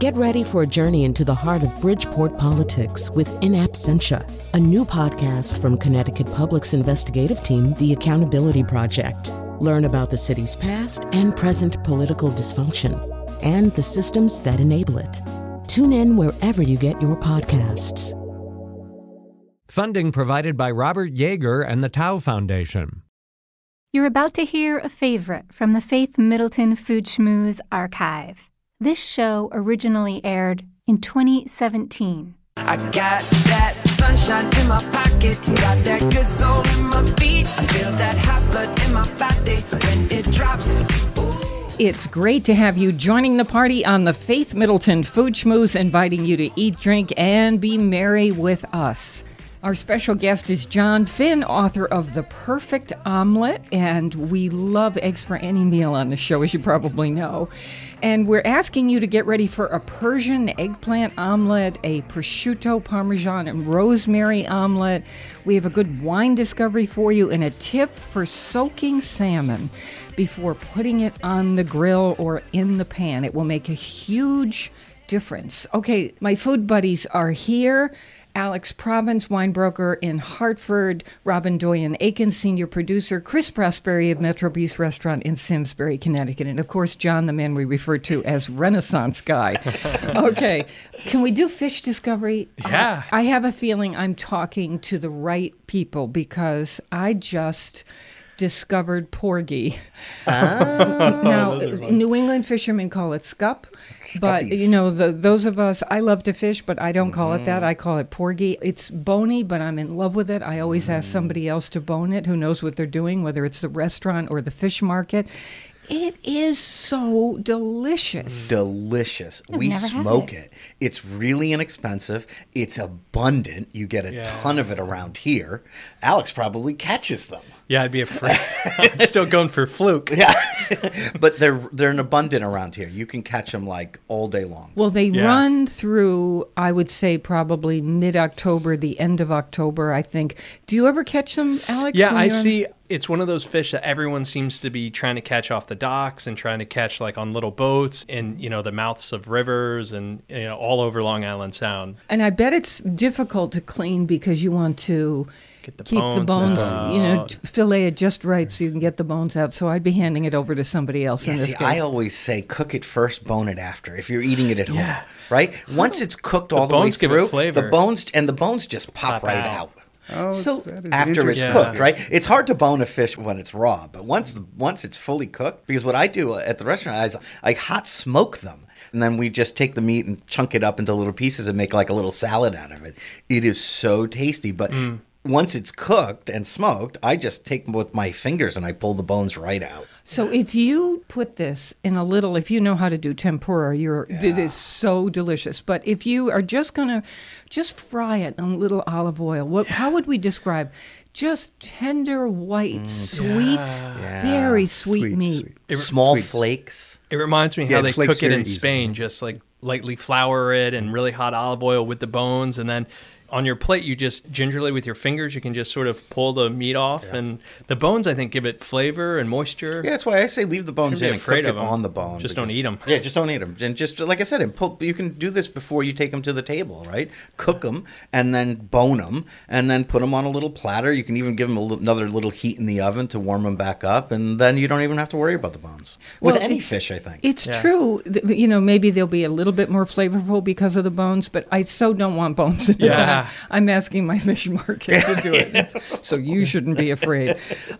Get ready for a journey into the heart of Bridgeport politics with In Absentia, a new podcast from Connecticut Public's investigative team, The Accountability Project. Learn about the city's past and present political dysfunction and the systems that enable it. Tune in wherever you get your podcasts. Funding provided by Robert Yeager and the Tao Foundation. You're about to hear a favorite from the Faith Middleton Food Schmooze archive. This show originally aired in 2017. I got that sunshine in my pocket, got that good soul in my feet, I feel that hot blood in my body when it drops. It's great to have you joining the party on the Faith Middleton Food Schmooze, inviting you to eat, drink, and be merry with us. Our special guest is John Finn, author of The Perfect Omelet, and we love eggs for any meal on the show, as you probably know. And we're asking you to get ready for a Persian eggplant omelet, a prosciutto, parmesan, and rosemary omelet. We have a good wine discovery for you and a tip for soaking salmon before putting it on the grill or in the pan. It will make a huge difference. Okay, my food buddies are here. Alex Provins, wine broker in Hartford, Robin Doyen Aiken, senior producer, Chris Prosperi of Metro Beast Restaurant in Simsbury, Connecticut, and of course, John, the man we refer to as Renaissance Guy. Okay, can we do fish discovery? Yeah. I have a feeling I'm talking to the right people because I just discovered porgy. Now, New England fishermen call it scup, but you know, those of us, I love to fish, but I don't call it that. I call it porgy. It's bony, but I'm in love with it. I always ask somebody else to bone it who knows what they're doing, whether it's the restaurant or the fish market. It is so delicious. Delicious. We smoke it. It's really inexpensive. It's abundant. You get a ton of it around here. Alex probably catches them. Yeah, I'd be afraid. I'm still going for fluke. Yeah, but they're an abundant around here. You can catch them like all day long. Well, they run through, I would say, probably mid-October, the end of October, I think. Do you ever catch them, Alex? Yeah, I see. It's one of those fish that everyone seems to be trying to catch off the docks and trying to catch like on little boats and, you know, the mouths of rivers and, you know, all over Long Island Sound. And I bet it's difficult to clean because you want to Keep the bones out. You know, fillet it just right so you can get the bones out. So I'd be handing it over to somebody else in this case. I always say cook it first, bone it after, if you're eating it at home, right? Once it's cooked all the way through, the bones just pop right out. Oh, so after it's cooked, right? It's hard to bone a fish when it's raw, but once it's fully cooked, because what I do at the restaurant is I hot smoke them. And then we just take the meat and chunk it up into little pieces and make like a little salad out of it. It is so tasty, but once it's cooked and smoked, I just take them with my fingers and I pull the bones right out. So if you put this in a little, if you know how to do tempura, it is so delicious. But if you are just going to fry it in a little olive oil, how would we describe? Just tender, white, very sweet meat. Small flakes. It reminds me how they cook it in Spain, just like lightly flour it in really hot olive oil with the bones, and then on your plate, you just gingerly with your fingers, you can just sort of pull the meat off. Yeah. And the bones, I think, give it flavor and moisture. Yeah, that's why I say leave the bones in and cook it on the bone. Just don't eat them. Yeah, just don't eat them. And just, like I said, you can do this before you take them to the table, right? Cook them and then bone them and then put them on a little platter. You can even give them another little heat in the oven to warm them back up. And then you don't even have to worry about the bones. With any fish, I think. It's true. You know, maybe they'll be a little bit more flavorful because of the bones, but I so don't want bones in that. I'm asking my fish market to do it, so you shouldn't be afraid.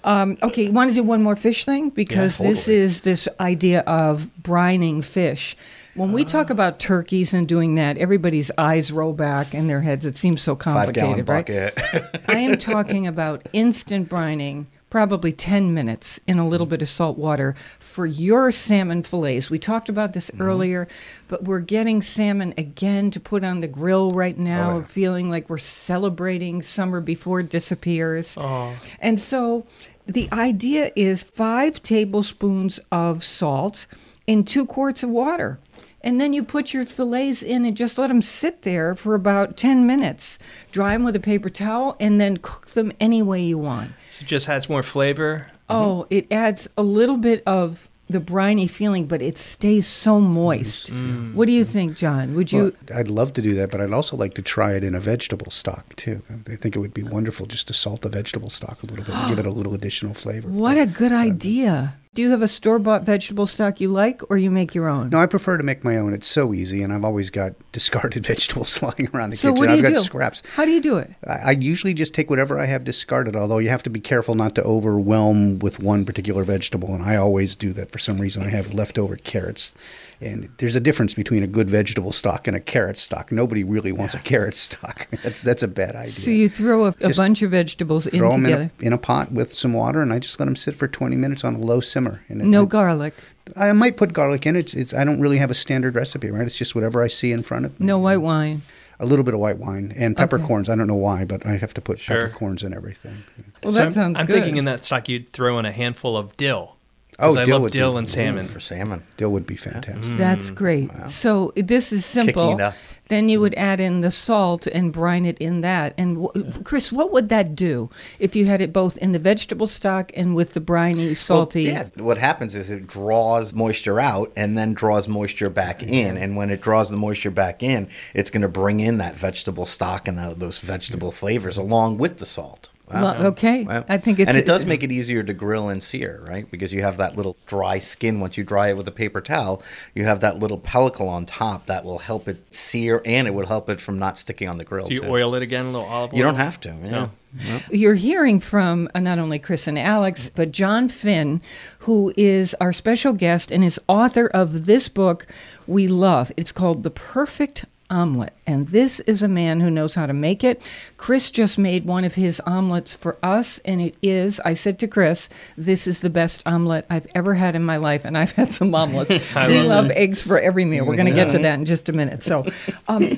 Okay, you want to do one more fish thing? Because this is this idea of brining fish. When we talk about turkeys and doing that, everybody's eyes roll back in their heads. It seems so complicated, 5-gallon bucket. I am talking about instant brining, probably 10 minutes in a little bit of salt water for your salmon fillets. We talked about this earlier, but we're getting salmon again to put on the grill right now, feeling like we're celebrating summer before it disappears. Oh. And so the idea is 5 tablespoons of salt in 2 quarts of water. And then you put your fillets in and just let them sit there for about 10 minutes. Dry them with a paper towel and then cook them any way you want. So it just adds more flavor? Oh, it adds a little bit of the briny feeling, but it stays so moist. Mm. What do you think, John? Would you? Well, I'd love to do that, but I'd also like to try it in a vegetable stock too. I think it would be wonderful just to salt the vegetable stock a little bit and give it a little additional flavor. What a good idea. Do you have a store-bought vegetable stock you like, or you make your own? No, I prefer to make my own. It's so easy, and I've always got discarded vegetables lying around the kitchen. I've got scraps. How do you do it? I usually just take whatever I have discarded, although you have to be careful not to overwhelm with one particular vegetable, and I always do that. For some reason, I have leftover carrots, and there's a difference between a good vegetable stock and a carrot stock. Nobody really wants a carrot stock. That's a bad idea. So you throw a bunch of vegetables in together. Throw them in a pot with some water, and I just let them sit for 20 minutes on a low simmer. No garlic. I might put garlic in. It's I don't really have a standard recipe, right? It's just whatever I see in front of me. No white wine. A little bit of white wine and peppercorns. Okay. I don't know why, but I have to put peppercorns in everything. Well, so that sounds good. I'm thinking in that stock you'd throw in a handful of dill. Oh, I love dill and salmon. For salmon. Dill would be fantastic. Mm. That's great. Wow. So this is simple. Kikina. Then you would add in the salt and brine it in that. And Chris, what would that do if you had it both in the vegetable stock and with the briny, salty? Well, yeah, what happens is it draws moisture out and then draws moisture back in. And when it draws the moisture back in, it's going to bring in that vegetable stock and those vegetable flavors along with the salt. Wow. Okay, wow. I think it's... And it does make it easier to grill and sear, right? Because you have that little dry skin. Once you dry it with a paper towel, you have that little pellicle on top that will help it sear, and it will help it from not sticking on the grill. Do you oil it again, a little olive oil? You don't have to, yeah. No. Yep. You're hearing from not only Chris and Alex, but John Finn, who is our special guest and is author of this book we love. It's called The Perfect Omelet, and this is a man who knows how to make it. Chris just made one of his omelets for us, and it is, I said to Chris, this is the best omelet I've ever had in my life, and I've had some omelets. We love eggs for every meal. We're going to get to that in just a minute. So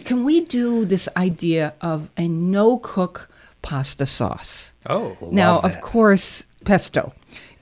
can we do this idea of a no-cook pasta sauce? Oh, now, of course, pesto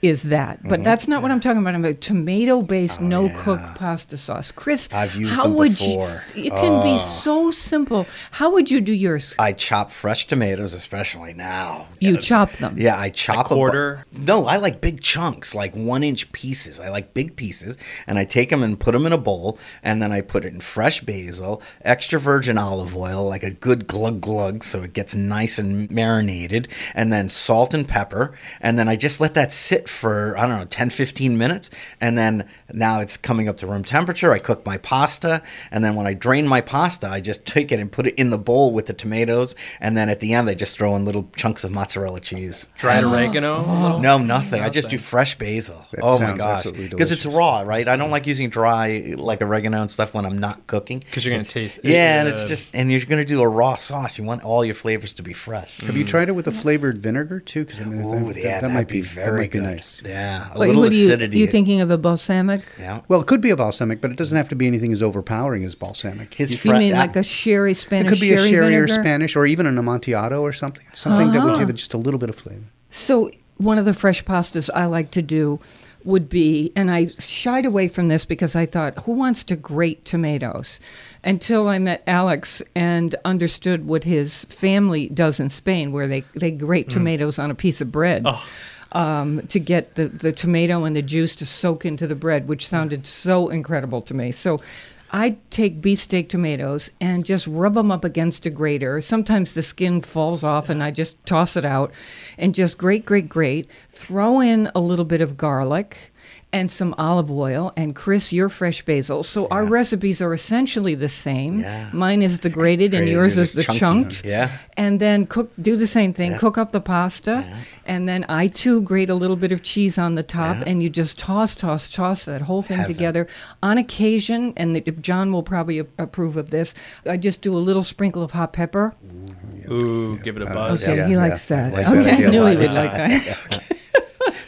is that. But that's not what I'm talking about. I'm about tomato-based, no-cook pasta sauce. Chris, I've used how them would before. It can be so simple. How would you do yours? I chop fresh tomatoes, especially now. You chop them? Yeah, I chop a quarter. No, I like big chunks, like 1-inch pieces. I like big pieces, and I take them and put them in a bowl, and then I put it in fresh basil, extra virgin olive oil, like a good glug-glug, so it gets nice and marinated, and then salt and pepper, and then I just let that sit for, I don't know, 10, 15 minutes. And then now it's coming up to room temperature. I cook my pasta. And then when I drain my pasta, I just take it and put it in the bowl with the tomatoes. And then at the end, I just throw in little chunks of mozzarella cheese. Dried oregano? Oh. No, nothing. I just do fresh basil. That my gosh. Because it's raw, right? I don't like using dry, like oregano and stuff when I'm not cooking. Because you're going to taste it. Yeah, and it's just, and you're going to do a raw sauce. You want all your flavors to be fresh. Mm. Have you tried it with a flavored vinegar, too? Because I mean, that might be very good. Nice. Yeah, a little acidity. Are you thinking of a balsamic? Yeah. Well, it could be a balsamic, but it doesn't have to be anything as overpowering as balsamic. You mean like a sherry Spanish? It could be a sherry or Spanish, or even an Amontillado or something. Something that would give it just a little bit of flavor. So one of the fresh pastas I like to do would be, and I shied away from this because I thought, who wants to grate tomatoes? Until I met Alex and understood what his family does in Spain, where they grate tomatoes on a piece of bread. Oh. To get the tomato and the juice to soak into the bread, which sounded so incredible to me. So I take beefsteak tomatoes and just rub them up against a grater. Sometimes the skin falls off and I just toss it out and just grate. Throw in a little bit of garlic and some olive oil, and Chris, your fresh basil. So our recipes are essentially the same. Yeah. Mine is the grated and yours is the chunked. Yeah. And then do the same thing, cook up the pasta, and then I too grate a little bit of cheese on the top, and you just toss that whole thing together. On occasion, and John will probably approve of this, I just do a little sprinkle of hot pepper. Ooh, give it a buzz. Okay, he likes that. I knew he would like that.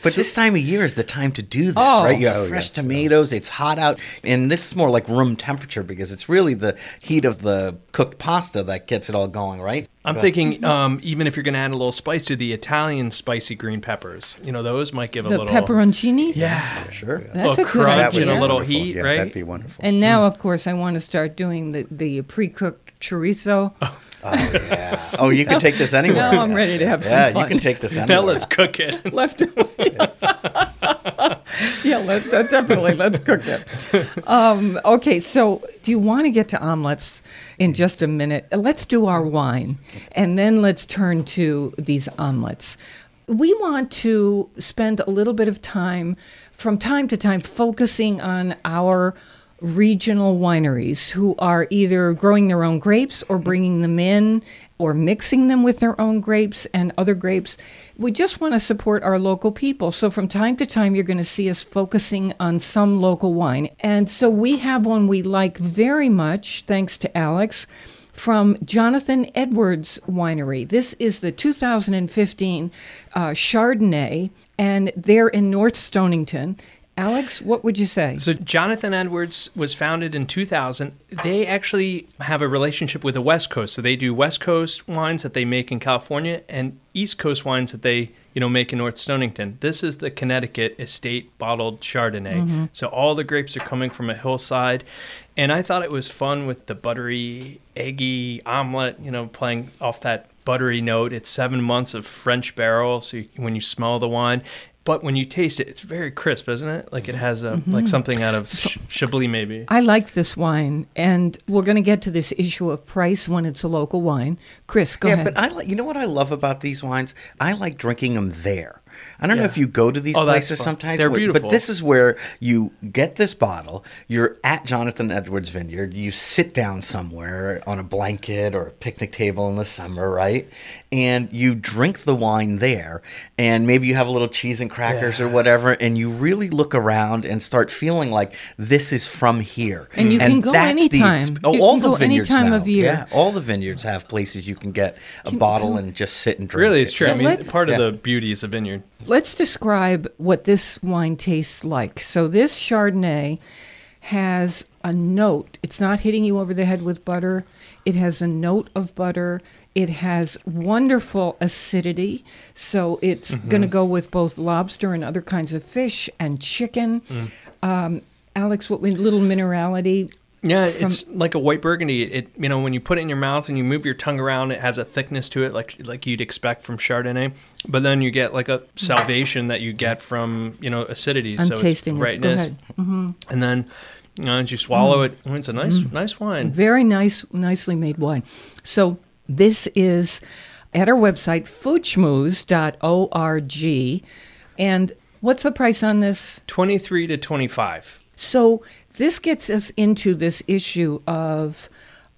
But this time of year is the time to do this, right? You have fresh tomatoes, it's hot out, and this is more like room temperature because it's really the heat of the cooked pasta that gets it all going, right? I'm thinking even if you're going to add a little spice to the Italian spicy green peppers, you know, those might give a little... The pepperoncini? Yeah. Sure. That's a good idea. And a little heat, right? That'd be wonderful. And now, of course, I want to start doing the pre-cooked chorizo. Oh, yeah. Oh, you can take this anywhere. Now I'm ready to have some fun. Yeah, you can take this anywhere. Now let's cook it. Left. Yeah, let's cook it. Okay, so do you want to get to omelets in just a minute? Let's do our wine, and then let's turn to these omelets. We want to spend a little bit of time, from time to time, focusing on our regional wineries who are either growing their own grapes or bringing them in or mixing them with their own grapes and other grapes. We just want to support our local people. So from time to time, you're going to see us focusing on some local wine. And so we have one we like very much, thanks to Alex, from Jonathan Edwards Winery. This is the 2015 Chardonnay, and they're in North Stonington. Alex, what would you say? So Jonathan Edwards was founded in 2000. They actually have a relationship with the West Coast. So they do West Coast wines that they make in California and East Coast wines that they, make in North Stonington. This is the Connecticut estate bottled Chardonnay. Mm-hmm. So all the grapes are coming from a hillside. And I thought it was fun with the buttery, eggy omelet, playing off that buttery note. It's 7 months of French barrel. So when you smell the wine, but when you taste it, it's very crisp, isn't it? Like it has like something out of Chablis, maybe. I like this wine, and we're going to get to this issue of price when it's a local wine. Chris, go ahead. Yeah, but you know what I love about these wines? I like drinking them there. I don't know if you go to these places sometimes. They're beautiful. But this is where you get this bottle. You're at Jonathan Edwards Vineyard. You sit down somewhere on a blanket or a picnic table in the summer, right? And you drink the wine there. And maybe you have a little cheese and crackers or whatever. And you really look around and start feeling like this is from here. And you can go anytime. All the vineyards now. Of year. Yeah, all the vineyards have places you can get a bottle and just sit and drink. Really, it's true. So part of the beauty is a vineyard. Let's describe what this wine tastes like. So this Chardonnay has a note. It's not hitting you over the head with butter. It has a note of butter. It has wonderful acidity. So it's going to go with both lobster and other kinds of fish and chicken. Alex, what little minerality? Yeah, it's like a white burgundy. It, when you put it in your mouth and you move your tongue around, it has a thickness to it like you'd expect from Chardonnay. But then you get like a salvation that you get from, acidity. I'm so tasting it's brightness. It. Mm-hmm. And then as you swallow it, it's a nice wine. Very nice, nicely made wine. So this is at our website, foodschmooze.org. And what's the price on this? $23 to $25. So this gets us into this issue of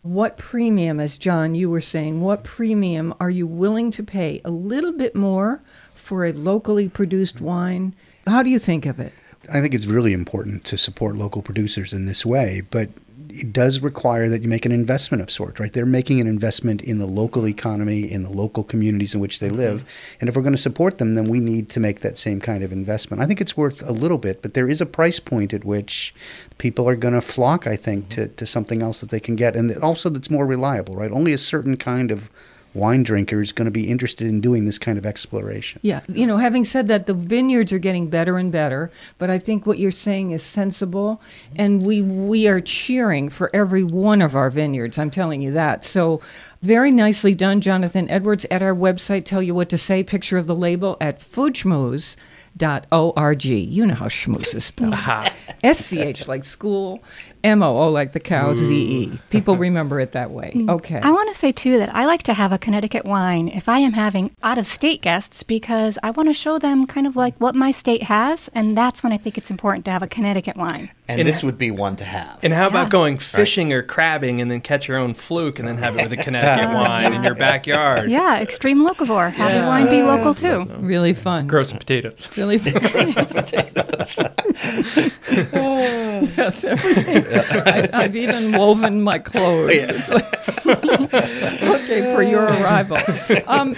what premium, as John, you were saying, what premium are you willing to pay a little bit more for a locally produced wine? How do you think of it? I think it's really important to support local producers in this way, but it does require that you make an investment of sorts, right? They're making an investment in the local economy, in the local communities in which they live. And if we're going to support them, then we need to make that same kind of investment. I think it's worth a little bit, but there is a price point at which people are going to flock, I think, to something else that they can get. And also that's more reliable, right? Only a certain kind of wine drinker is going to be interested in doing this kind of exploration. Yeah. Having said that, the vineyards are getting better and better, but I think what you're saying is sensible, and we are cheering for every one of our vineyards. I'm telling you that. So very nicely done, Jonathan Edwards. At our website, tell you what to say, picture of the label at foodschmooze.org. You know how schmooze is spelled. SCH like school, MOO like the cow, ZE. People remember it that way. Okay. I want to say, too, that I like to have a Connecticut wine if I am having out-of-state guests because I want to show them kind of like what my state has, and that's when I think it's important to have a Connecticut wine. And this would be one to have. And how about going fishing or crabbing and then catch your own fluke and then have it with a Connecticut wine in your backyard? Yeah, extreme locavore. Have your wine be local, too. Really fun. Grow some potatoes. Really fun. Grow some potatoes. That's everything. I've even woven my clothes. Yeah. It's like, okay, for your arrival.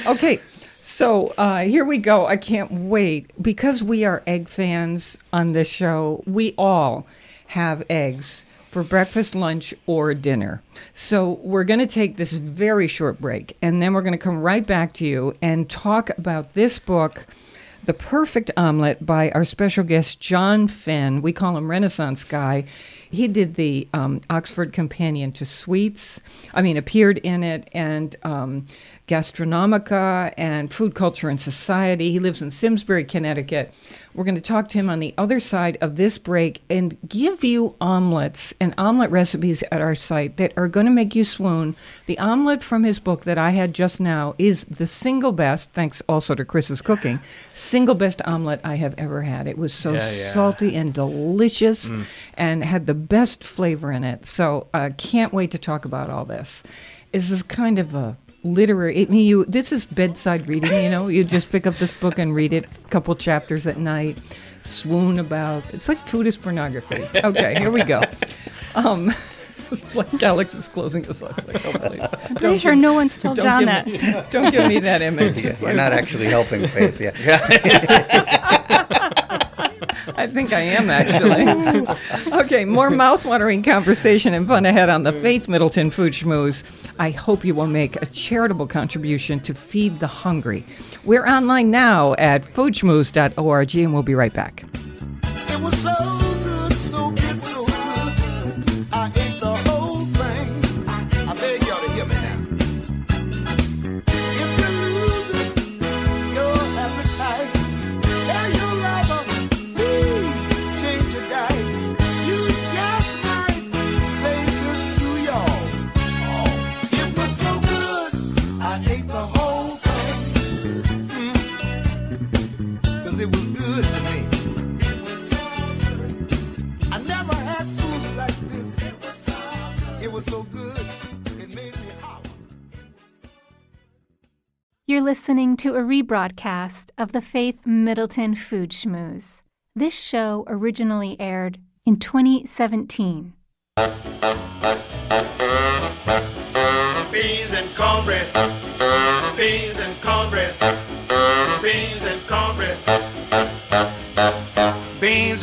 Okay, so here we go. I can't wait. Because we are egg fans on this show, we all have eggs for breakfast, lunch, or dinner. So we're going to take this very short break, and then we're going to come right back to you and talk about this book, The Perfect Omelet, by our special guest, John Finn. We call him Renaissance Guy. He did the Oxford Companion to Sweets. Appeared in it, and Gastronomica, and Food Culture and Society. He lives in Simsbury, Connecticut. We're going to talk to him on the other side of this break and give you omelets and omelet recipes at our site that are going to make you swoon. The omelet from his book that I had just now is the single best, thanks also to Chris's cooking, single best omelet I have ever had. It was so salty and delicious and had the best flavor in it. So I can't wait to talk about all this. This is kind of a literary, I mean, this is bedside reading, you know. You just pick up this book and read it, a couple chapters at night, swoon about. It's like food is pornography. Okay, here we go. Like Alex is closing us up. Like, oh, please. I'm pretty sure no one's told John that. Don't give me that image. Yeah, you're not actually helping Faith. Yeah. I think I am, actually. Okay, more mouthwatering conversation and fun ahead on the Faith Middleton Food Schmooze. I hope you will make a charitable contribution to feed the hungry. We're online now at foodschmooze.org, and we'll be right back. It was so good, so good, so good. I ate the whole thing. I beg y'all to hear me now. If you're losing your appetite and your love of You're listening to a rebroadcast of the Faith Middleton Food Schmooze. This show originally aired in 2017. Beans and cornbread. Beans and cornbread. Beans and cornbread. Beans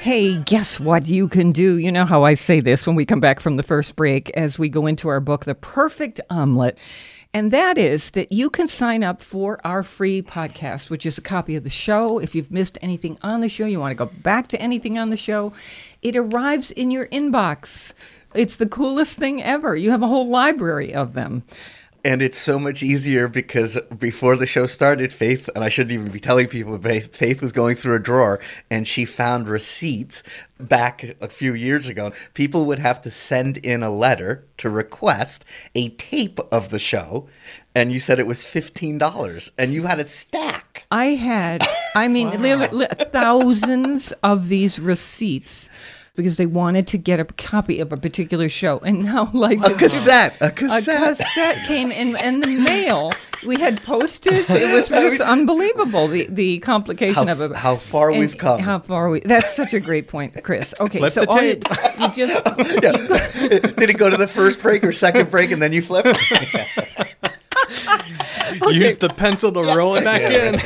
Hey, guess what you can do? You know how I say this when we come back from the first break as we go into our book, The Perfect Omelet. And that is that you can sign up for our free podcast, which is a copy of the show. If you've missed anything on the show, you want to go back to anything on the show, it arrives in your inbox. It's the coolest thing ever. You have a whole library of them. And it's so much easier because before the show started, Faith, and I shouldn't even be telling people, Faith was going through a drawer and she found receipts back a few years ago. People would have to send in a letter to request a tape of the show. And you said it was $15 and you had a stack. I had, I mean, thousands of these receipts, because they wanted to get a copy of a particular show. And now life is... A cassette. A cassette came in the mail. We had postage. It was just unbelievable, the complication of it. How far we've come. That's such a great point, Chris. Okay, flip so the tape. Did it go to the first break or second break and then you flip? Okay. Use the pencil to roll it back in.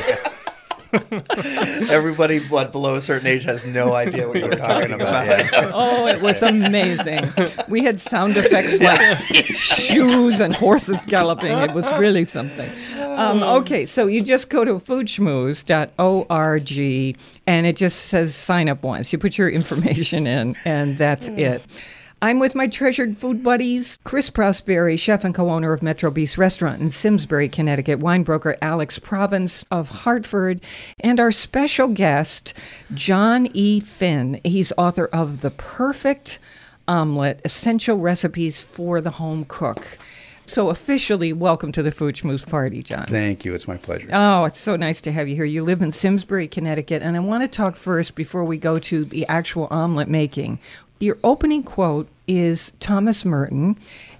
Everybody below a certain age has no idea what you were talking about. Yeah. Oh, it was amazing. We had sound effects like shoes and horses galloping. It was really something. Okay, so you just go to foodschmooze.org and it just says sign up once. You put your information in and that's it. I'm with my treasured food buddies, Chris Prosperi, chef and co-owner of Metro Beast Restaurant in Simsbury, Connecticut, wine broker Alex Provins of Hartford, and our special guest, John E. Finn. He's author of The Perfect Omelet, Essential Recipes for the Home Cook. So officially, welcome to the Food Schmooze party, John. Thank you. It's my pleasure. Oh, it's so nice to have you here. You live in Simsbury, Connecticut, and I want to talk first before we go to the actual omelet making. Your opening quote is Thomas Merton,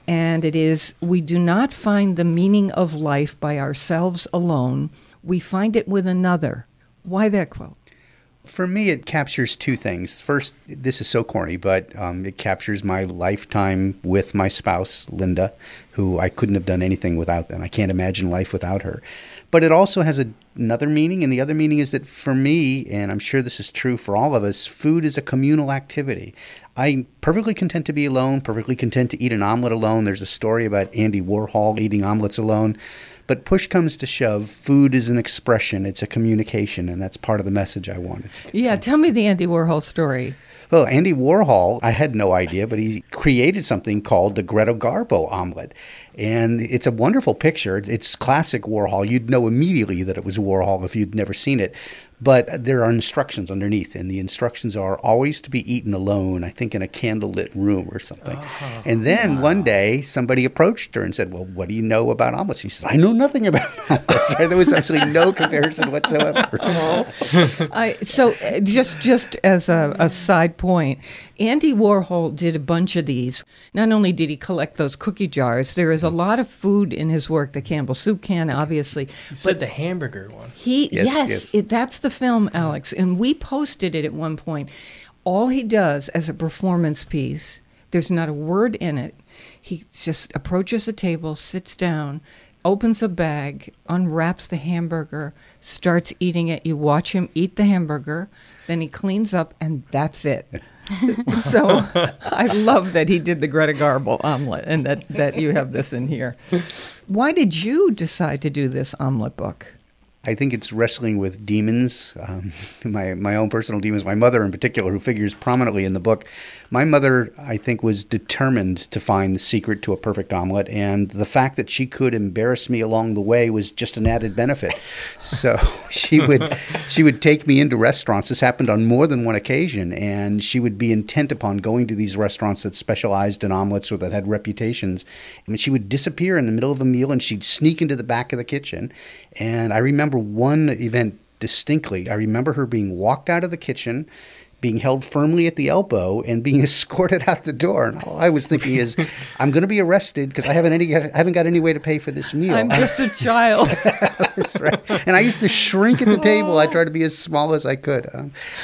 and it is, "We do not find the meaning of life by ourselves alone. We find it with another." Why that quote? For me, it captures two things. First, this is so corny, but it captures my lifetime with my spouse, Linda, who I couldn't have done anything without, and I can't imagine life without her. But it also has another meaning, and the other meaning is that for me, and I'm sure this is true for all of us, food is a communal activity. I'm perfectly content to be alone, perfectly content to eat an omelet alone. There's a story about Andy Warhol eating omelets alone. But push comes to shove, food is an expression, it's a communication, and that's part of the message I wanted to convey. Yeah, tell me the Andy Warhol story. Well, Andy Warhol, I had no idea, but he created something called the Greta Garbo omelet. And it's a wonderful picture. It's classic Warhol. You'd know immediately that it was Warhol if you'd never seen it. But there are instructions underneath, and the instructions are always to be eaten alone, I think in a candlelit room or something. Oh, and then one day, somebody approached her and said, well, what do you know about omelets? She said, I know nothing about omelets. There was actually no comparison whatsoever. So just as a side point, Andy Warhol did a bunch of these. Not only did he collect those cookie jars, there is a lot of food in his work, the Campbell soup can, obviously. You said the hamburger one. Yes. That's the film, Alex, and we posted it at one point. All he does as a performance piece, there's not a word in it. He just approaches the table, sits down, opens a bag, unwraps the hamburger, starts eating it. You watch him eat the hamburger, then he cleans up, and that's it. So I love that he did the Greta Garbo omelet and that you have this in here. Why did you decide to do this omelet book? I think it's wrestling with demons, my own personal demons, my mother in particular, who figures prominently in the book. My mother, I think, was determined to find the secret to a perfect omelet, and the fact that she could embarrass me along the way was just an added benefit. So she would take me into restaurants. This happened on more than one occasion, and she would be intent upon going to these restaurants that specialized in omelets or that had reputations. I mean, she would disappear in the middle of a meal, and she'd sneak into the back of the kitchen, and I remember one event distinctly. I remember her being walked out of the kitchen, being held firmly at the elbow, and being escorted out the door. And all I was thinking is, I'm going to be arrested because I haven't got any way to pay for this meal. I'm just a child. That's right. And I used to shrink at the table. I tried to be as small as I could.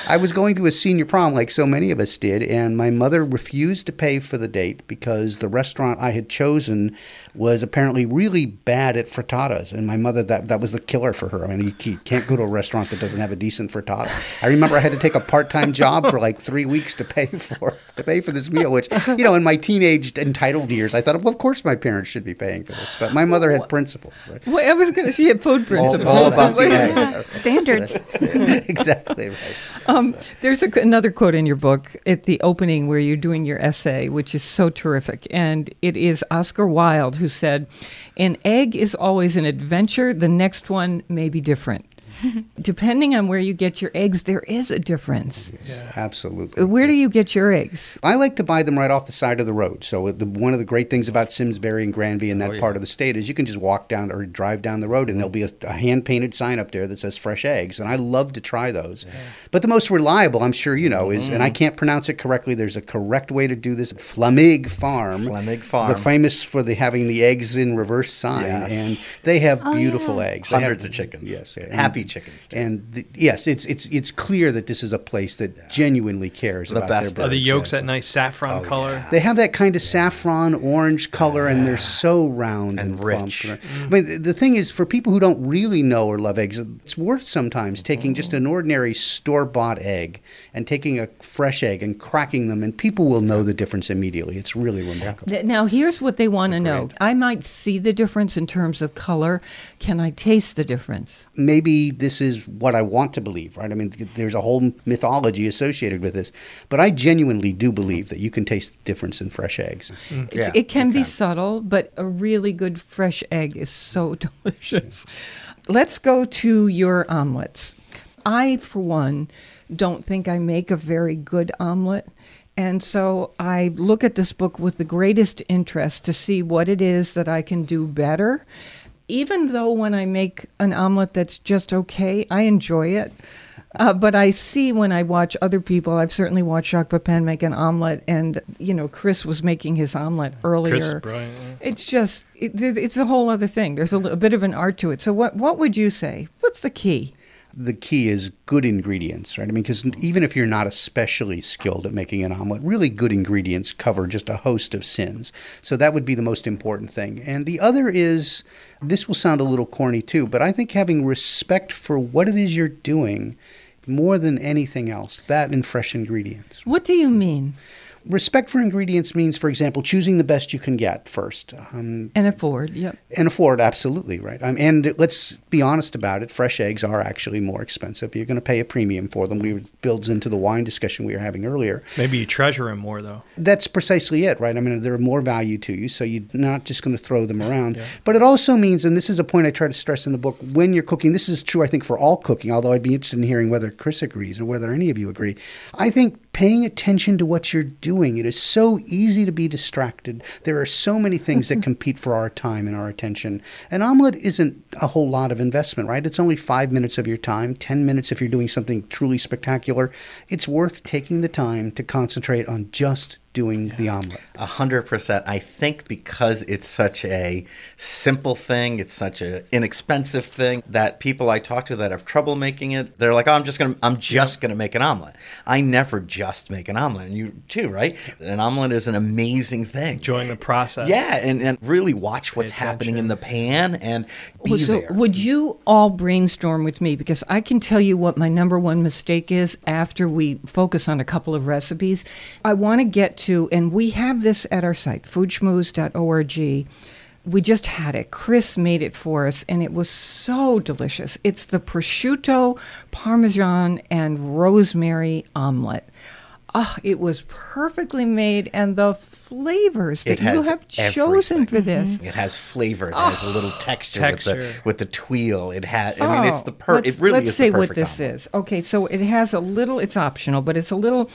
I was going to a senior prom like so many of us did, and my mother refused to pay for the date because the restaurant I had chosen was apparently really bad at frittatas. And my mother, that was the killer for her. I mean, you can't go to a restaurant that doesn't have a decent frittata. I remember I had to take a part-time job for like 3 weeks to pay for this meal, which, you know, in my teenage entitled years, I thought, well, of course my parents should be paying for this. But my mother had principles, right? Well, she had food principles. All about standards. Exactly right. There's another quote in your book at the opening where you're doing your essay, which is so terrific. And it is Oscar Wilde who said, "An egg is always an adventure. The next one may be different." Depending on where you get your eggs, there is a difference. Yes, yeah. Absolutely. Where do you get your eggs? I like to buy them right off the side of the road. So one of the great things about Simsbury and Granby and that part of the state is you can just walk down or drive down the road, and there'll be a hand-painted sign up there that says fresh eggs, and I love to try those. Yeah. But the most reliable, I'm sure you know, is, and I can't pronounce it correctly, there's a correct way to do this, Flamig Farm. Flamig Farm. They're famous for having the eggs in reverse sign, and they have beautiful eggs. Hundreds of chickens. Yes. And happy chickens too. And it's clear that this is a place that genuinely cares about their birds. Are the yolks that nice saffron color? Yeah. They have that kind of saffron orange color, and they're so round and rich. I mean, the thing is, for people who don't really know or love eggs, it's worth sometimes taking just an ordinary store-bought egg and taking a fresh egg and cracking them, and people will know the difference immediately. It's really remarkable. Now, here's what they want to know. I might see the difference in terms of color. Can I taste the difference? Maybe this is what I want to believe, right? I mean, there's a whole mythology associated with this, but I genuinely do believe that you can taste the difference in fresh eggs. It can be subtle, but a really good fresh egg is so delicious. Let's go to your omelets. I, for one, don't think I make a very good omelet. And so I look at this book with the greatest interest to see what it is that I can do better. Even though when I make an omelet that's just okay, I enjoy it. But I see when I watch other people, I've certainly watched Jacques Pépin make an omelet, and, you know, Chris was making his omelet earlier. Chris, it's just, it's a whole other thing. There's a bit of an art to it. So what would you say? What's the key? the key is good ingredients, right? I mean, because even if you're not especially skilled at making an omelet, really good ingredients cover just a host of sins. So that would be the most important thing. And the other is, this will sound a little corny too, but I think having respect for what it is you're doing more than anything else, that and fresh ingredients. What do you mean? Respect for ingredients means, for example, choosing the best you can get first. And afford, yep. And afford, absolutely, right. And let's be honest about it. Fresh eggs are actually more expensive. You're going to pay a premium for them. It builds into the wine discussion we were having earlier. Maybe you treasure them more, though. That's precisely it, right? I mean, they're more value to you, so you're not just going to throw them around. Yeah. But it also means, and this is a point I try to stress in the book, when you're cooking, this is true, I think, for all cooking, although I'd be interested in hearing whether Chris agrees or whether any of you agree. I think paying attention to what you're doing. It is so easy to be distracted. There are so many things that compete for our time and our attention. An omelet isn't a whole lot of investment, right? It's only 5 minutes of your time, 10 minutes if you're doing something truly spectacular. It's worth taking the time to concentrate on just doing the omelet. 100%. I think because it's such a simple thing, it's such an inexpensive thing, that people I talk to that have trouble making it, they're like, oh, I'm just gonna make an omelet. I never just make an omelet, and you too, right? An omelet is an amazing thing. Enjoying the process. Yeah, and really watch what's happening in the pan and be there. Would you all brainstorm with me? Because I can tell you what my number one mistake is after we focus on a couple of recipes. I want to get to, and we have this at our site, foodschmooze.org. We just had it. Chris made it for us, and it was so delicious. It's the prosciutto, parmesan, and rosemary omelet. Oh, it was perfectly made, and the flavors that you have chosen for this. It has flavor. It has a little texture. With the tuile. It has. I mean, it's the perfect. It really is the perfect. Let's say what this is. Okay, so it has a little. It's optional, but it's a little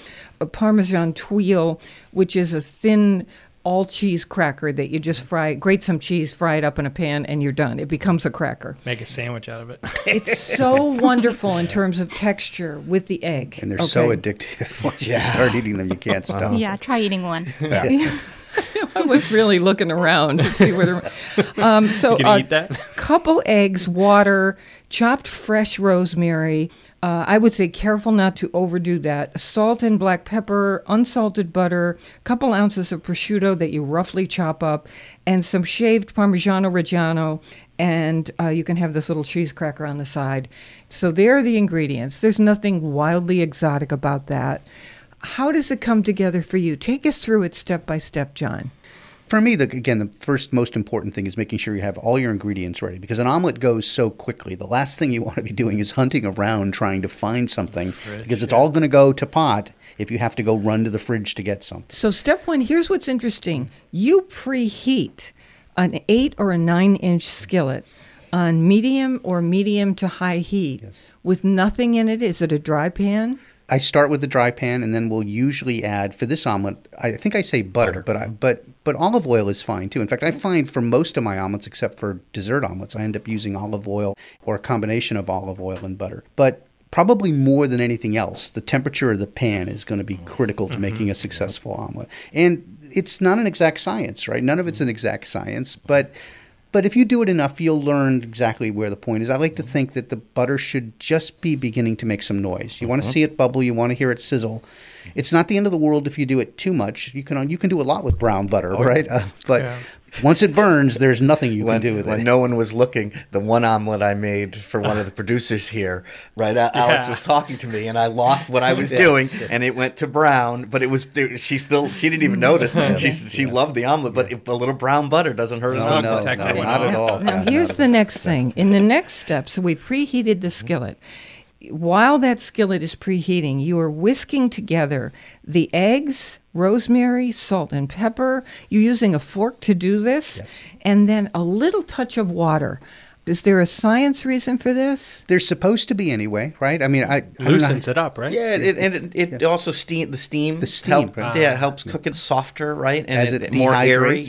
Parmesan tuile, which is a thin all cheese cracker that you just grate some cheese, fry it up in a pan, and you're done. It becomes a cracker. Make a sandwich out of it. It's so wonderful in terms of texture with the egg. And they're so addictive. Once you start eating them, you can't stop. Yeah, try eating one. Yeah. I was really looking around to see whether. So you can eat that? Couple eggs, water, chopped fresh rosemary. I would say careful not to overdo that. Salt and black pepper, unsalted butter, couple ounces of prosciutto that you roughly chop up, and some shaved Parmigiano Reggiano. And you can have this little cheese cracker on the side. So there are the ingredients. There's nothing wildly exotic about that. How does it come together for you? Take us through it step by step, John. For me, the first most important thing is making sure you have all your ingredients ready, because an omelet goes so quickly. The last thing you want to be doing is hunting around trying to find something, because it's all going to go to pot if you have to go run to the fridge to get something. So step one, here's what's interesting. You preheat an 8 or a 9-inch skillet on medium or medium to high heat with nothing in it. Is it a dry pan? I start with the dry pan, and then we'll usually add, for this omelet, I think I say butter. but olive oil is fine too. In fact, I find for most of my omelets, except for dessert omelets, I end up using olive oil or a combination of olive oil and butter. But probably more than anything else, the temperature of the pan is going to be critical to making a successful omelet. And it's not an exact science, right? None of it's an exact science, but if you do it enough, you'll learn exactly where the point is. I like to think that the butter should just be beginning to make some noise. You want to see it bubble. You want to hear it sizzle. It's not the end of the world if you do it too much. You can do a lot with brown butter, right? Once it burns, there's nothing you can do with it. When no one was looking, the one omelet I made for one of the producers here, right? Alex was talking to me, and I lost what I was doing, and it went to brown. But it was she didn't even notice. She loved the omelet, but a little brown butter doesn't hurt an omelet. No, not at all. Now here's the next thing. In the next step, so we preheated the skillet. While that skillet is preheating, you are whisking together the eggs, rosemary, salt, and pepper. You're using a fork to do this, and then a little touch of water. Is there a science reason for this? There's supposed to be anyway, right? I mean, I loosens it up, right? Yeah, it also the steam helps cook it softer, right? And as it more airy,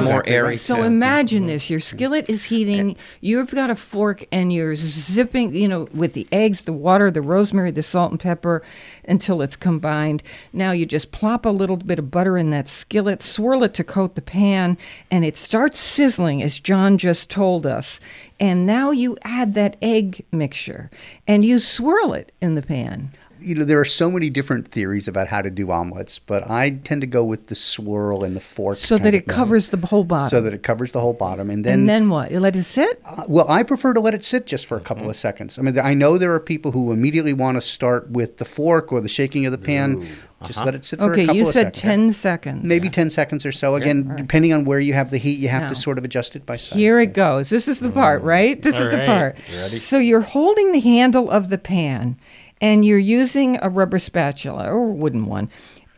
more airy. So imagine this: your skillet is heating, you've got a fork, and you're zipping, with the eggs, the water, the rosemary, the salt and pepper, until it's combined. Now you just plop a little bit of butter in that skillet, swirl it to coat the pan, and it starts sizzling, as John just told us. And now you add that egg mixture and you swirl it in the pan. You know, there are so many different theories about how to do omelets, but I tend to go with the swirl and the fork. So that it covers the whole bottom. So that it covers the whole bottom. And then what? You let it sit? Well, I prefer to let it sit just for a couple of seconds. I mean, I know there are people who immediately want to start with the fork or the shaking of the pan. Ooh. Just let it sit for a couple of seconds. Okay, you said 10 seconds. Maybe 10 seconds or so. Again, depending on where you have the heat, you have to sort of adjust it by side. Here it goes. This is the part, right? This is the part. Ready? So you're holding the handle of the pan, and you're using a rubber spatula or a wooden one,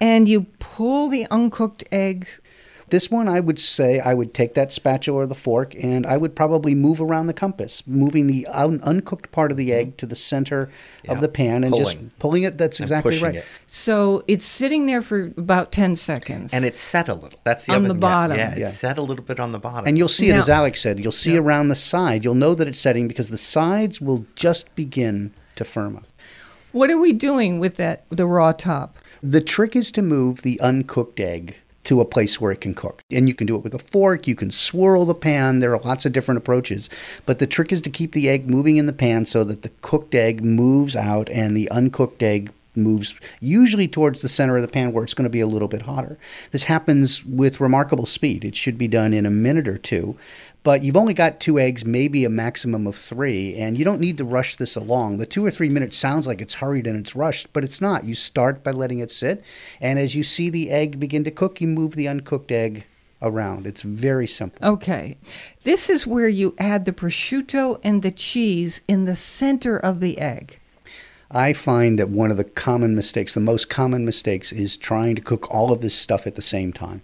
and you pull the uncooked egg. This one, I would say I would take that spatula or the fork, and I would probably move around the compass, moving the uncooked part of the egg to the center of the pan and just pulling it. That's exactly right. It. So it's sitting there for about 10 seconds. And it's set a little. That's the on other the thing. Bottom. Yeah, it's set a little bit on the bottom. And you'll see it, as Alex said, you'll see around the side. You'll know that it's setting because the sides will just begin to firm up. What are we doing with that, the raw top? The trick is to move the uncooked egg to a place where it can cook. And you can do it with a fork, you can swirl the pan, there are lots of different approaches. But the trick is to keep the egg moving in the pan so that the cooked egg moves out and the uncooked egg moves usually towards the center of the pan where it's going to be a little bit hotter. This happens with remarkable speed. It should be done in a minute or two. But you've only got 2 eggs, maybe a maximum of 3, and you don't need to rush this along. The 2 or 3 minutes sounds like it's hurried and it's rushed, but it's not. You start by letting it sit, and as you see the egg begin to cook, you move the uncooked egg around. It's very simple. Okay. This is where you add the prosciutto and the cheese in the center of the egg. I find that one of the common mistakes, the most common mistakes, is trying to cook all of this stuff at the same time.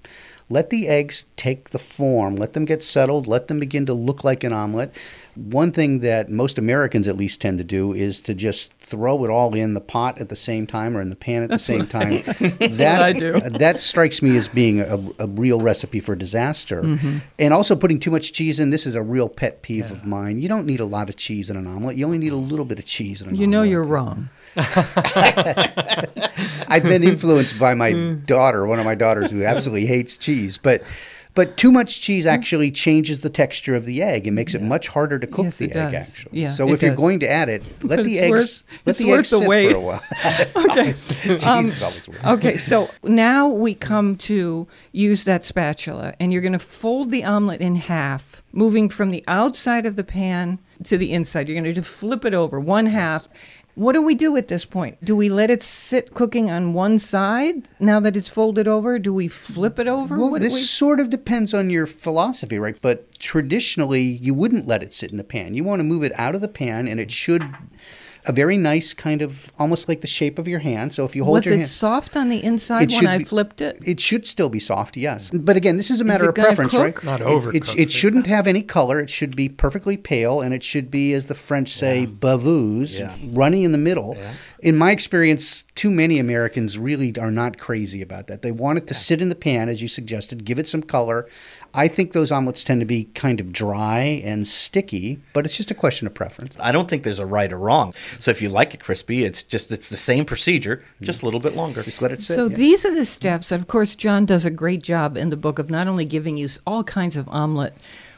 Let the eggs take the form. Let them get settled. Let them begin to look like an omelet. One thing that most Americans at least tend to do is to just throw it all in the pot at the same time or in the pan at the same time. That's what I do. That strikes me as being a real recipe for disaster. Mm-hmm. And also putting too much cheese in. This is a real pet peeve of mine. You don't need a lot of cheese in an omelet. You only need a little bit of cheese in an omelet. You know you're wrong. I've been influenced by my daughter, one of my daughters who absolutely hates cheese, but too much cheese actually changes the texture of the egg and makes it much harder to cook the egg actually. Yeah, so if you're going to add it, let the eggs sit for a while. Okay, so now we come to use that spatula and you're going to fold the omelet in half, moving from the outside of the pan to the inside. You're going to just flip it over one half. What do we do at this point? Do we let it sit cooking on one side now that it's folded over? Do we flip it over? Well, this sort of depends on your philosophy, right? But traditionally, you wouldn't let it sit in the pan. You want to move it out of the pan, and it should a very nice kind of, almost like the shape of your hand. So if you hold your hand. Was it soft on the inside when I flipped it? It should still be soft, yes. But again, this is a matter of preference, right? Not overcooked. It shouldn't have any color. It should be perfectly pale, and it should be, as the French say, bavous, runny in the middle. Yeah. In my experience, too many Americans really are not crazy about that. They want it to sit in the pan, as you suggested, give it some color. I think those omelets tend to be kind of dry and sticky, but it's just a question of preference. I don't think there's a right or wrong. So if you like it crispy, it's the same procedure, just a little bit longer. Just let it sit. So these are the steps. Of course, John does a great job in the book of not only giving you all kinds of omelet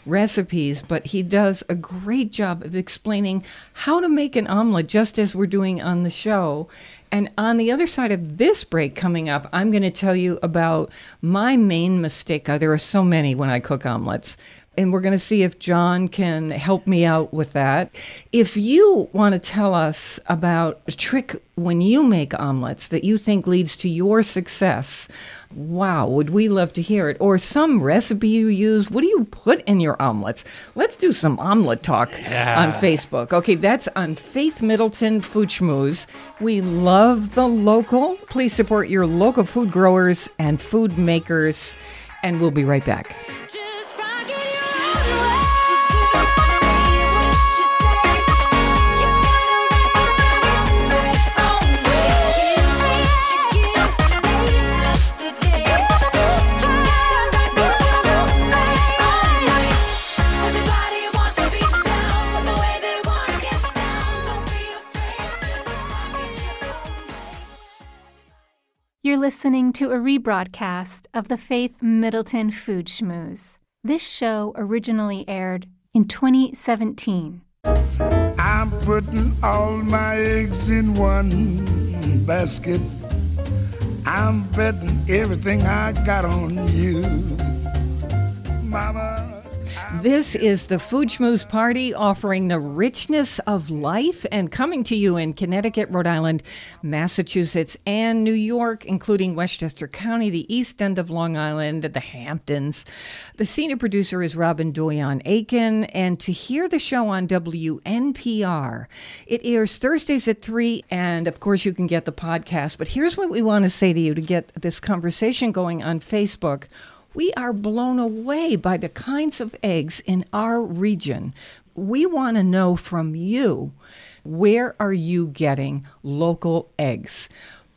recipes, but he does a great job of explaining how to make an omelet, just as we're doing on the show. And on the other side of this break coming up, I'm going to tell you about my main mistake. There are so many when I cook omelets. And we're going to see if John can help me out with that. If you want to tell us about a trick when you make omelets that you think leads to your success, wow, would we love to hear it. Or some recipe you use. What do you put in your omelets? Let's do some omelet talk on Facebook. Okay, that's on Faith Middleton Food Schmooze. We love the local. Please support your local food growers and food makers. And we'll be right back. You're listening to a rebroadcast of the Faith Middleton Food Schmooze. This show originally aired in 2017. I'm putting all my eggs in one basket. I'm betting everything I got on you, Mama. This is the Food Schmooze Party, offering the richness of life and coming to you in Connecticut, Rhode Island, Massachusetts, and New York, including Westchester County, the east end of Long Island, the Hamptons. The senior producer is Robin Doyon-Aiken, and to hear the show on WNPR, it airs Thursdays at 3, and of course you can get the podcast. But here's what we want to say to you to get this conversation going on Facebook. We are blown away by the kinds of eggs in our region. We want to know from you, where are you getting local eggs?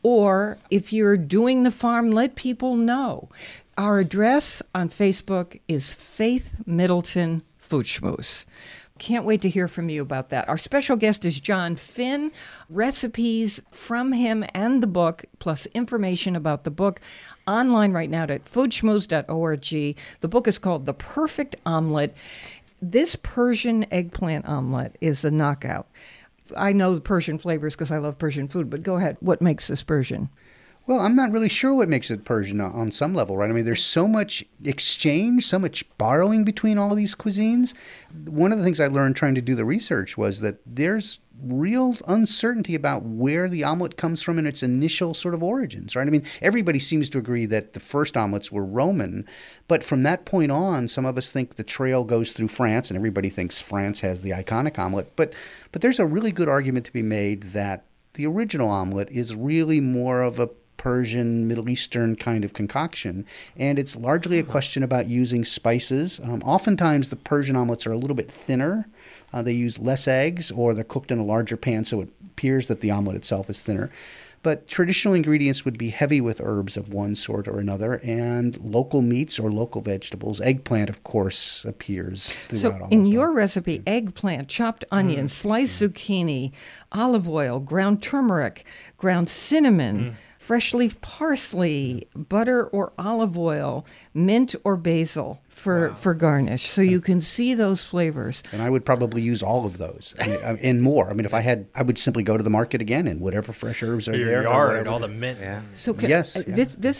Or if you're doing the farm, let people know. Our address on Facebook is Faith Middleton Food Schmooze. Can't wait to hear from you about that. Our special guest is John Finn. Recipes from him and the book, plus information about the book, online right now at foodschmooze.org. The book is called The Perfect Omelet. This Persian eggplant omelet is a knockout. I know the Persian flavors because I love Persian food, but go ahead. What makes this Persian? Well, I'm not really sure what makes it Persian on some level, right? I mean, there's so much exchange, so much borrowing between all these cuisines. One of the things I learned trying to do the research was that there's real uncertainty about where the omelet comes from in its initial sort of origins, right? I mean, everybody seems to agree that the first omelets were Roman, but from that point on, some of us think the trail goes through France, and everybody thinks France has the iconic omelet. But there's a really good argument to be made that the original omelet is really more of a Persian, Middle Eastern kind of concoction. And it's largely a question about using spices. Oftentimes, the Persian omelets are a little bit thinner. They use less eggs, or they're cooked in a larger pan, so it appears that the omelet itself is thinner. But traditional ingredients would be heavy with herbs of one sort or another, and local meats or local vegetables. Eggplant, of course, appears throughout all. So in your recipe, eggplant, chopped onion, sliced zucchini, olive oil, ground turmeric, ground cinnamon, fresh leaf parsley, butter or olive oil, mint or basil for garnish. So you can see those flavors. And I would probably use all of those and more. I mean, if I had, I would simply go to the market again and whatever fresh herbs are there. And all the mint. Yeah. So this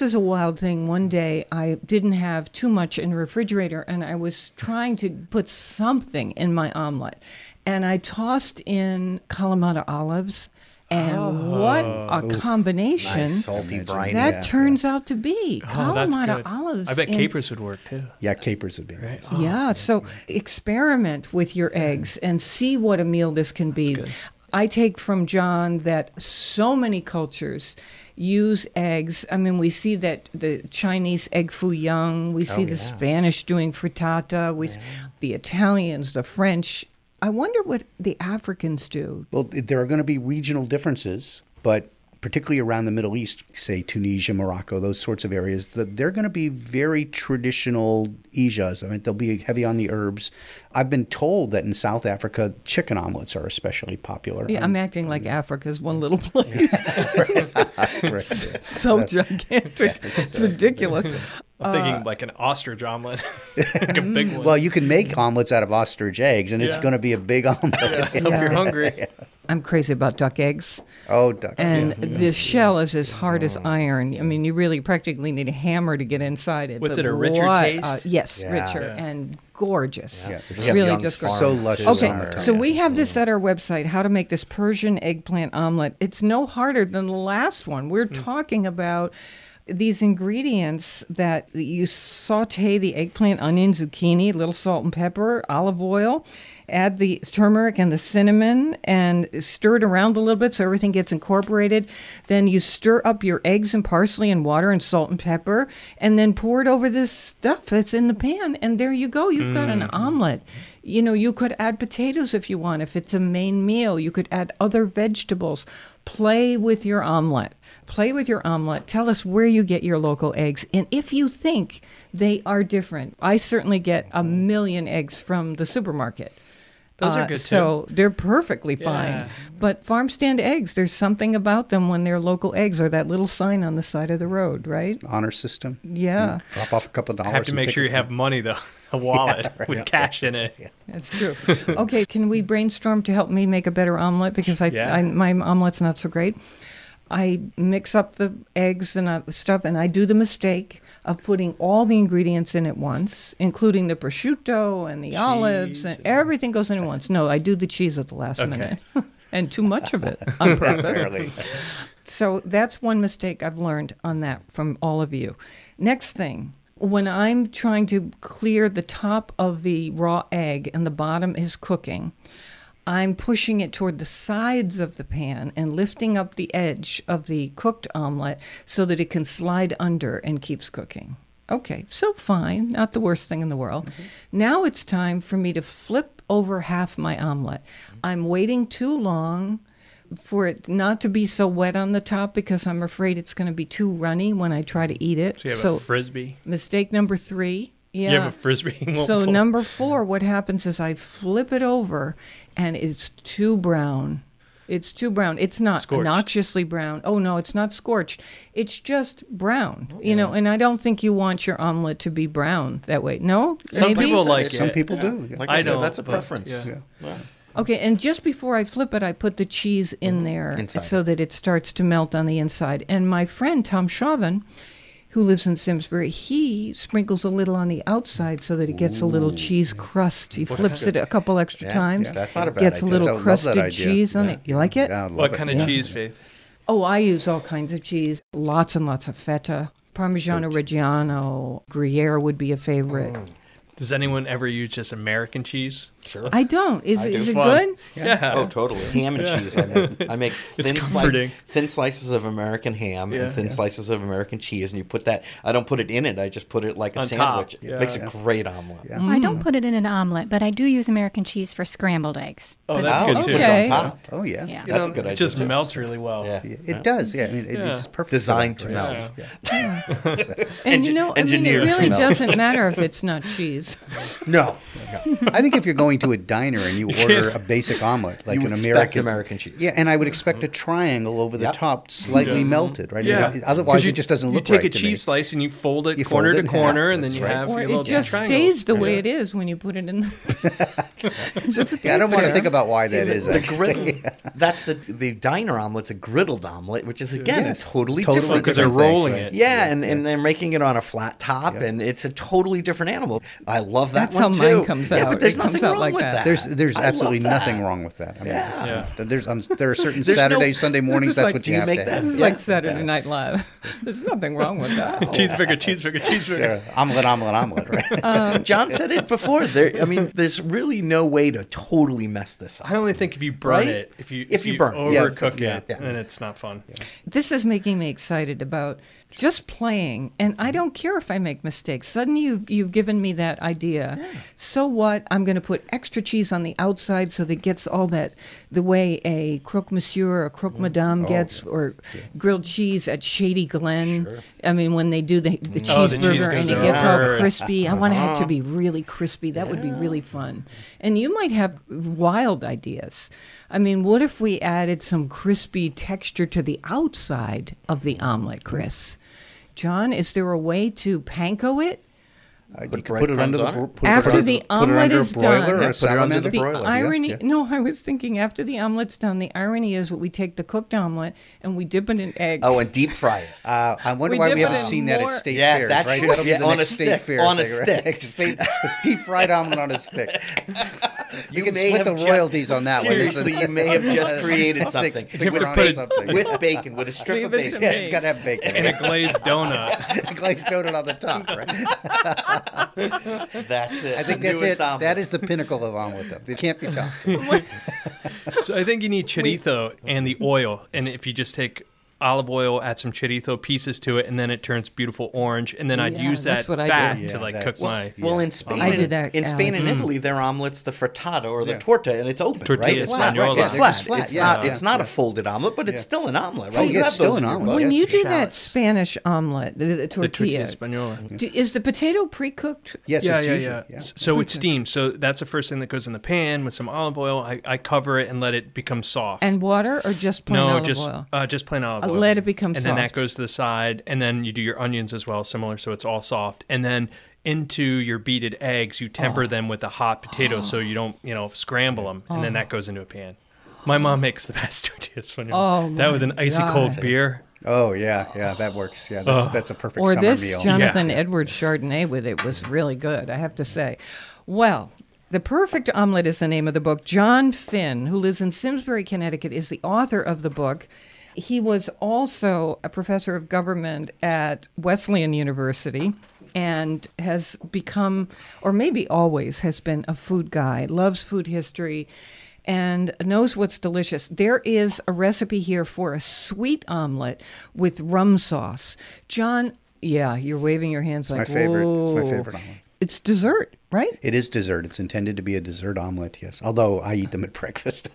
is a wild thing. One day I didn't have too much in the refrigerator, and I was trying to put something in my omelet. And I tossed in Kalamata olives. And what a combination nice, salty brine, that turns out to be. Kalamata olives. I bet capers would work, too. Yeah, capers would be nice. Oh, yeah, so experiment with your eggs and see what a meal this can be. I take from John that so many cultures use eggs. I mean, we see that the Chinese egg foo young. We see the Spanish doing frittata. We see the Italians, the French. I wonder what the Africans do. Well, there are going to be regional differences, but particularly around the Middle East, say Tunisia, Morocco, those sorts of areas, they're going to be very traditional ijahs. I mean, they'll be heavy on the herbs. I've been told that in South Africa, chicken omelets are especially popular. Yeah, I'm acting like Africa's one little place. So gigantic. It's ridiculous. I'm thinking like an ostrich omelet, like a big one. Well, you can make omelets out of ostrich eggs, and it's going to be a big omelet. If you're hungry. I'm crazy about duck eggs. And the shell is as hard as iron. I mean, you really practically need a hammer to get inside it. What's it, a richer taste? Richer and gorgeous. Really just gorgeous. So luscious. Okay, so we have this at our website, how to make this Persian eggplant omelet. It's no harder than the last one. We're talking about these ingredients that you saute the eggplant, onion, zucchini, little salt and pepper, olive oil, add the turmeric and the cinnamon, and stir it around a little bit so everything gets incorporated. Then you stir up your eggs and parsley and water and salt and pepper, and then pour it over this stuff that's in the pan, and there you go. You've got an omelet. You know, you could add potatoes if you want. If it's a main meal, you could add other vegetables. Play with your omelet. Play with your omelet. Tell us where you get your local eggs and if you think they are different. I certainly get a million eggs from the supermarket. Those are good too. So they're perfectly fine. Yeah. But farm stand eggs, there's something about them when they're local eggs, or that little sign on the side of the road, right? Honor system. Yeah. You drop off a couple of dollars. I have to make sure you have money, though. A wallet with cash in it. Yeah. That's true. Okay, can we brainstorm to help me make a better omelet? Because my omelet's not so great. I mix up the eggs and stuff, and I do the mistake of putting all the ingredients in at once, including the prosciutto and the cheese, olives, and everything goes in at once. No, I do the cheese at the last minute, and too much of it on purpose. So that's one mistake I've learned on that from all of you. Next thing, when I'm trying to clear the top of the raw egg and the bottom is cooking, I'm pushing it toward the sides of the pan and lifting up the edge of the cooked omelet so that it can slide under and keeps cooking. Okay, so fine, not the worst thing in the world. Mm-hmm. Now it's time for me to flip over half my omelet. I'm waiting too long for it not to be so wet on the top because I'm afraid it's going to be too runny when I try to eat it. So you have a Frisbee. Mistake number 3. Yeah. You have a Frisbee. So number 4, what happens is I flip it over and it's too brown. It's too brown. It's not scorched. Obnoxiously brown. Oh, no, it's not scorched. It's just brown, you know, and I don't think you want your omelet to be brown that way. No? Some people do. Yeah. Like I said, that's a preference. Yeah. Yeah. Wow. Okay, and just before I flip it, I put the cheese in there so that it starts to melt on the inside. And my friend, Tom Chauvin, who lives in Simsbury, he sprinkles a little on the outside so that it gets a little cheese crust. He flips it a couple extra times. Yeah, that's not a bad idea. Gets a little crusted cheese on it. You like it? Yeah, what kind of cheese, Faith? Oh, I use all kinds of cheese. Lots and lots of feta. Parmigiano Reggiano. Gruyere would be a favorite. Oh. Does anyone ever use just American cheese? Sure. I don't. Is it good? Yeah. Oh, totally. Ham and cheese. I make thin slices of American ham and thin slices of American cheese, and you put that. I don't put it in it. I just put it like a sandwich. Yeah. It makes a great omelet. Yeah. I don't put it in an omelet, but I do use American cheese for scrambled eggs. Oh, that's good, too. Okay. Put it on top. Oh, yeah. That's a good idea. It just melts really well. Yeah. It does. Yeah. I mean, it's perfect. Designed to melt. And, you know, I mean, it really doesn't matter if it's not cheese. No. I think if you're going to a diner and you order a basic omelet, like an American cheese. Yeah, and I would expect a triangle over the top, slightly melted, right? Yeah. Otherwise, it just doesn't look right. You take a cheese slice and you fold it corner to corner, and then you have your little triangle. It just stays the way it is when you put it in the... I don't want to think about why that is. That's the diner omelet's a griddled omelet, which is, again, totally different. Because they're rolling it. Yeah, and they're making it on a flat top, and it's a totally different animal. I love that one, too. That's how mine comes out. Yeah, but there's nothing wrong with that. There's absolutely nothing wrong with that. I mean, there are certain Sunday mornings, that's like, what you have to have. This is like Saturday Night Live. There's nothing wrong with that. Cheeseburger. Sure. Omelet, right? John said it before. There's really no way to totally mess this up. I only think if you burn it, if you overcook it, then it's not fun. This is making me excited about just playing, and I don't care if I make mistakes. Suddenly you've given me that idea. Yeah. So what? I'm going to put extra cheese on the outside so that it gets all that, the way a croque monsieur or a croque madame gets, or grilled cheese at Shady Glen. Sure. I mean, when they do the cheeseburger and it gets all crispy. I want it to be really crispy. That would be really fun. And you might have wild ideas. I mean, what if we added some crispy texture to the outside of the omelet, Chris? John, is there a way to panko it? You could put it under the omelet is done. I was thinking after the omelet's done, the irony is we take the cooked omelet and we dip it in egg. Oh, and deep fry it. I wonder why we haven't seen that at state fairs. Yeah, that's right. On a stick. On a stick. Deep fried omelet on a stick. You can split the royalties on that one. Seriously, you may have just created something. With bacon, with a strip of bacon. Yeah, it's got to have bacon. And a glazed donut. A glazed donut on the top, right? That's it. I think that's it. Omelet. That is the pinnacle of omelet, though. It can't be topped. So I think you need chorrito and the oil. And if you just take olive oil, add some chorizo pieces to it, and then it turns beautiful orange. And then I'd use that fat to cook my. Well, in Spain, and Italy, their omelets, the frittata or the torta, and it's open, right? It's flat. It's not a folded omelet, but it's still an omelet, right? It's still an omelet. When you do that Spanish omelet, the tortilla, is the potato pre-cooked? Yes, it's usually. So it's steamed. So that's the first thing that goes in the pan with some olive oil. I cover it and let it become soft. And water or just plain olive oil? No, just plain olive oil. Let it become soft. And then that goes to the side. And then you do your onions as well, similar, so it's all soft. And then into your beaten eggs, you temper them with a hot potato so you don't, scramble them. And then that goes into a pan. My mom makes the best tortillas. That with an icy cold beer. Oh, yeah, that works. Yeah, that's a perfect summer meal. Or Jonathan Edwards Chardonnay with it was really good, I have to say. Well, The Perfect Omelet is the name of the book. John Finn, who lives in Simsbury, Connecticut, is the author of the book. He was also a professor of government at Wesleyan University and has become, or maybe always has been, a food guy, loves food history, and knows what's delicious. There is a recipe here for a sweet omelet with rum sauce. John, you're waving your hands like, whoa. It's my favorite omelet. It's dessert, right? It is dessert. It's intended to be a dessert omelet, yes. Although I eat them at breakfast.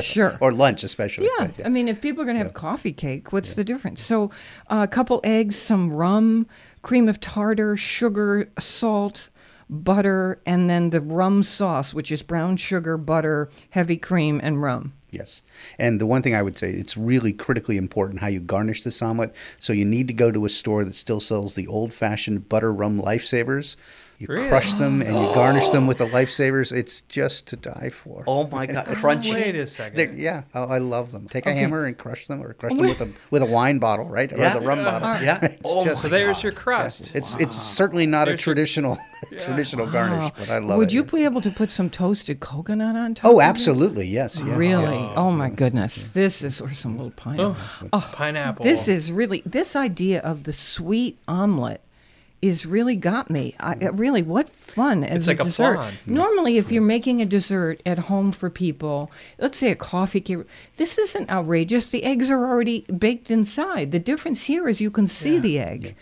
Sure. Or lunch especially. Yeah. I mean, if people are going to have coffee cake, what's the difference? So a couple eggs, some rum, cream of tartar, sugar, salt, butter, and then the rum sauce, which is brown sugar, butter, heavy cream, and rum. Yes. And the one thing I would say, it's really critically important how you garnish this omelet. So you need to go to a store that still sells the old-fashioned butter rum lifesavers. You crush them and you garnish them with the lifesavers. It's just to die for. Oh, my God. Crunchy. Wait a second. I love them. Take a hammer and crush them, or crush them with a wine bottle, right? Or the rum bottle. Yeah. So there's your crust. Yeah. It's certainly not a traditional traditional garnish, but I love it. Would you be able to put some toasted coconut on top? Oh, absolutely. Yes. Really? Yes. Oh, my goodness. Yeah. This is, or some little pineapple. Pineapple. This is really, this idea of the sweet omelet is really got me. What fun as a dessert. Flan. Normally, if you're making a dessert at home for people, let's say a coffee cake, this isn't outrageous. The eggs are already baked inside. The difference here is you can see the egg. Yeah.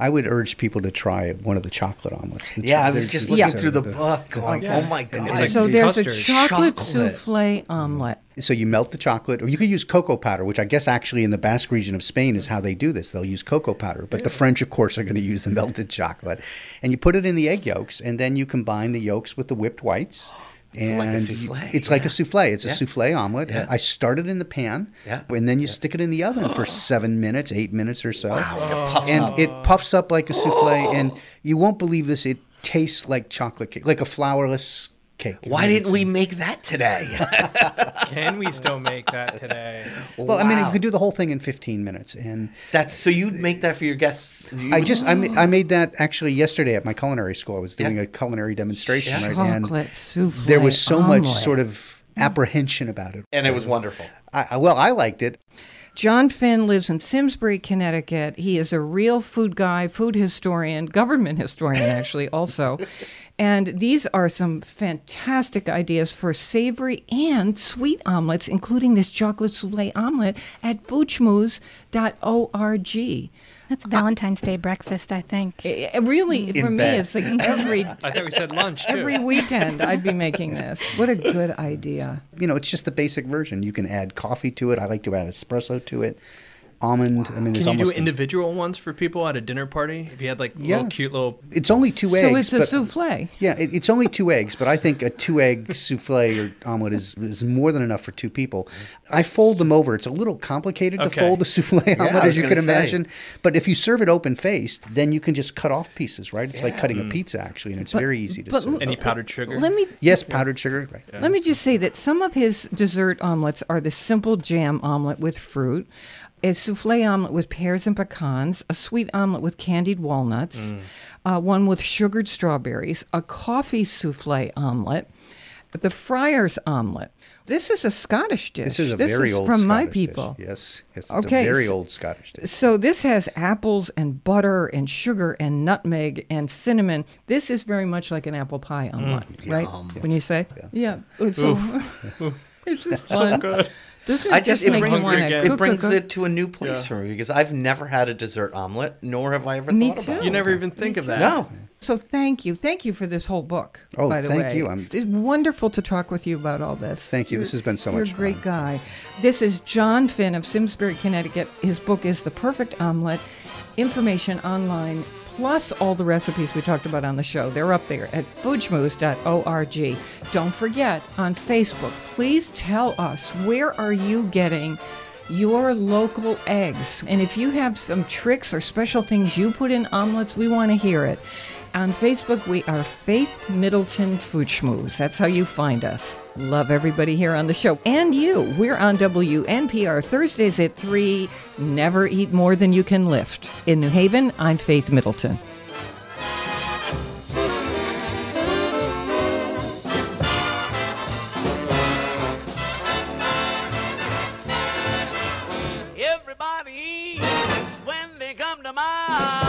I would urge people to try one of the chocolate omelets. I was just looking through the book going, oh, my God. Like so there's a chocolate souffle omelet. So you melt the chocolate, or you could use cocoa powder, which I guess actually in the Basque region of Spain is how they do this. They'll use cocoa powder, but the French, of course, are going to use the melted chocolate. And you put it in the egg yolks, and then you combine the yolks with the whipped whites. And like a souffle. It's like a souffle. It's a souffle omelet. Yeah. I start it in the pan, and then you stick it in the oven for 7 minutes, 8 minutes or so. Wow. It puffs up like a souffle, and you won't believe this. It tastes like chocolate cake, like a flourless cake. Why didn't we make that today? Can we still make that today? Well, I mean, you could do the whole thing in 15 minutes, and so you'd make that for your guests. I made that actually yesterday at my culinary school. I was doing a culinary demonstration, and souffle there was so much sort of apprehension about it, and it was wonderful. I liked it. John Finn lives in Simsbury, Connecticut. He is a real food guy, food historian, government historian, actually, also. And these are some fantastic ideas for savory and sweet omelets, including this chocolate souffle omelet at foodschmooze.org. That's Valentine's Day breakfast, I think. Really, for me, it's like every... I thought we said lunch, too. Every weekend I'd be making this. What a good idea. It's just the basic version. You can add coffee to it. I like to add espresso to it. Almond. Wow. Can you do individual ones for people at a dinner party? If you had little cute little... It's only two eggs. So it's a souffle. Yeah, it's only two eggs, but I think a two-egg souffle or omelet is more than enough for two people. I fold them over. It's a little complicated to fold a souffle omelet, as you can imagine. But if you serve it open-faced, then you can just cut off pieces, right? It's like cutting a pizza, actually, and it's very easy to serve. Any powdered sugar? Yes, powdered sugar. Right. Yeah. Let me just say that some of his dessert omelets are the simple jam omelet with fruit, a souffle omelet with pears and pecans, a sweet omelet with candied walnuts, one with sugared strawberries, a coffee souffle omelet, the Friar's omelet. This is a Scottish dish. This is old Scottish dish. This is from my people. Yes, it's a very old Scottish dish. So this has apples and butter and sugar and nutmeg and cinnamon. This is very much like an apple pie omelet, right? When you say? Yeah. So, this is so good. This is it brings it to a new place for me, because I've never had a dessert omelet, nor have I ever thought about it. You never even think of that. No. So thank you. Thank you for this whole book, by the way. Thank you. It's wonderful to talk with you about all this. Thank you. This has been so much fun. You're a great guy. This is John Finn of Simsbury, Connecticut. His book is The Perfect Omelet. Information online, plus all the recipes we talked about on the show. They're up there at foodschmooze.org. Don't forget, on Facebook, please tell us, where are you getting your local eggs? And if you have some tricks or special things you put in omelets, we want to hear it. On Facebook, we are Faith Middleton Food Schmooze. That's how you find us. Love everybody here on the show. And you. We're on WNPR Thursdays at 3. Never eat more than you can lift. In New Haven, I'm Faith Middleton. Everybody eats when they come to mind.